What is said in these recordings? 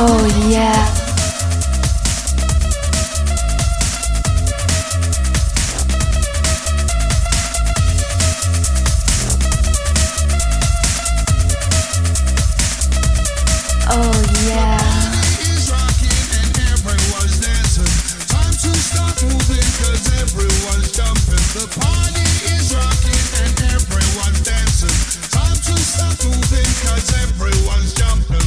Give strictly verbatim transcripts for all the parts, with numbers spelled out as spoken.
Oh yeah. Everyone's jumping.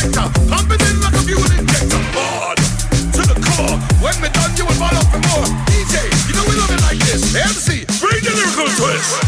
selector. Pumping in like a fuel injector. Hard to the core. When we're done, you will fall off for more. D J, you know we love it like this. M C, bring the lyrical twist.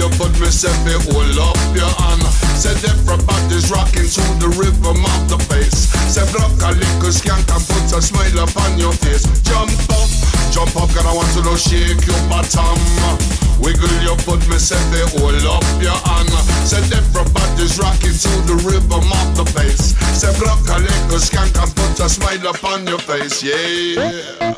that but me say me hold up your hand. Said everybody's rocking to the rhythm of the bass. Said block a little skank and put a smile upon your face. Jump up, jump up, cause I want to know shake your bottom. Wiggle your foot, me say me hold up your hand. Said everybody's rocking to the rhythm of the bass. Said block a little skank and put a smile upon your face. Yeah.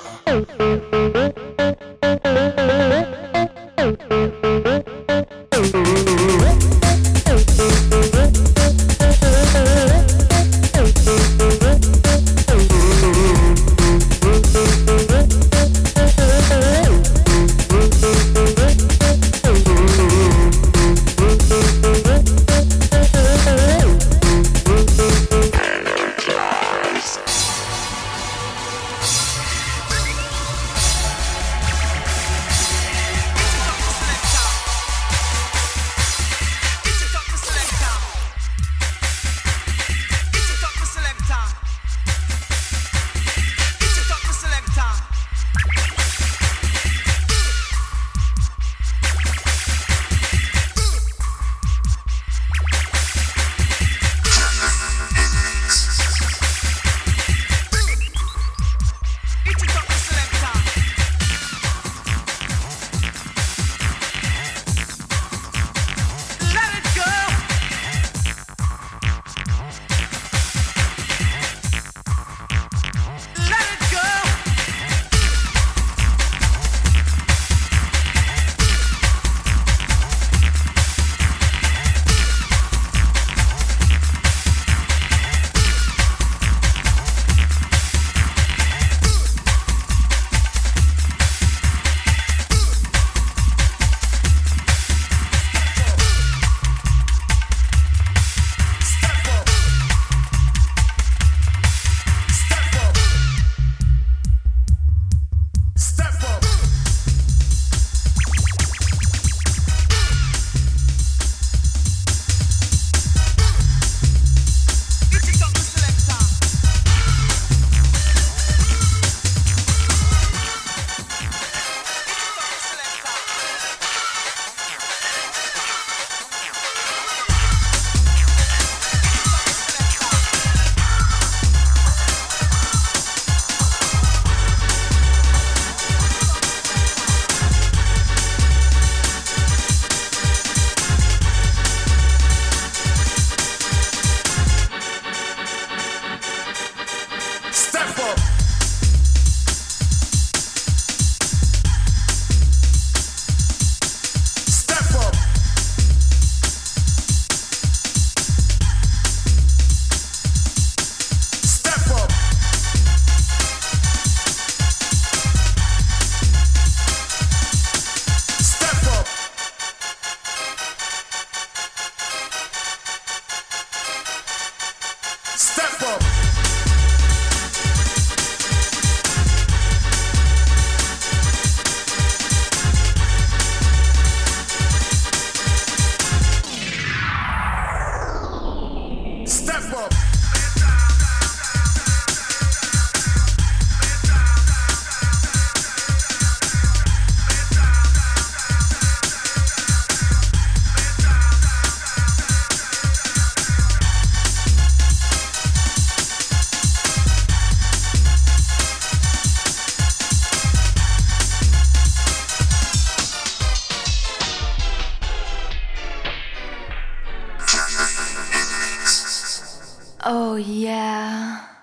Oh yeah.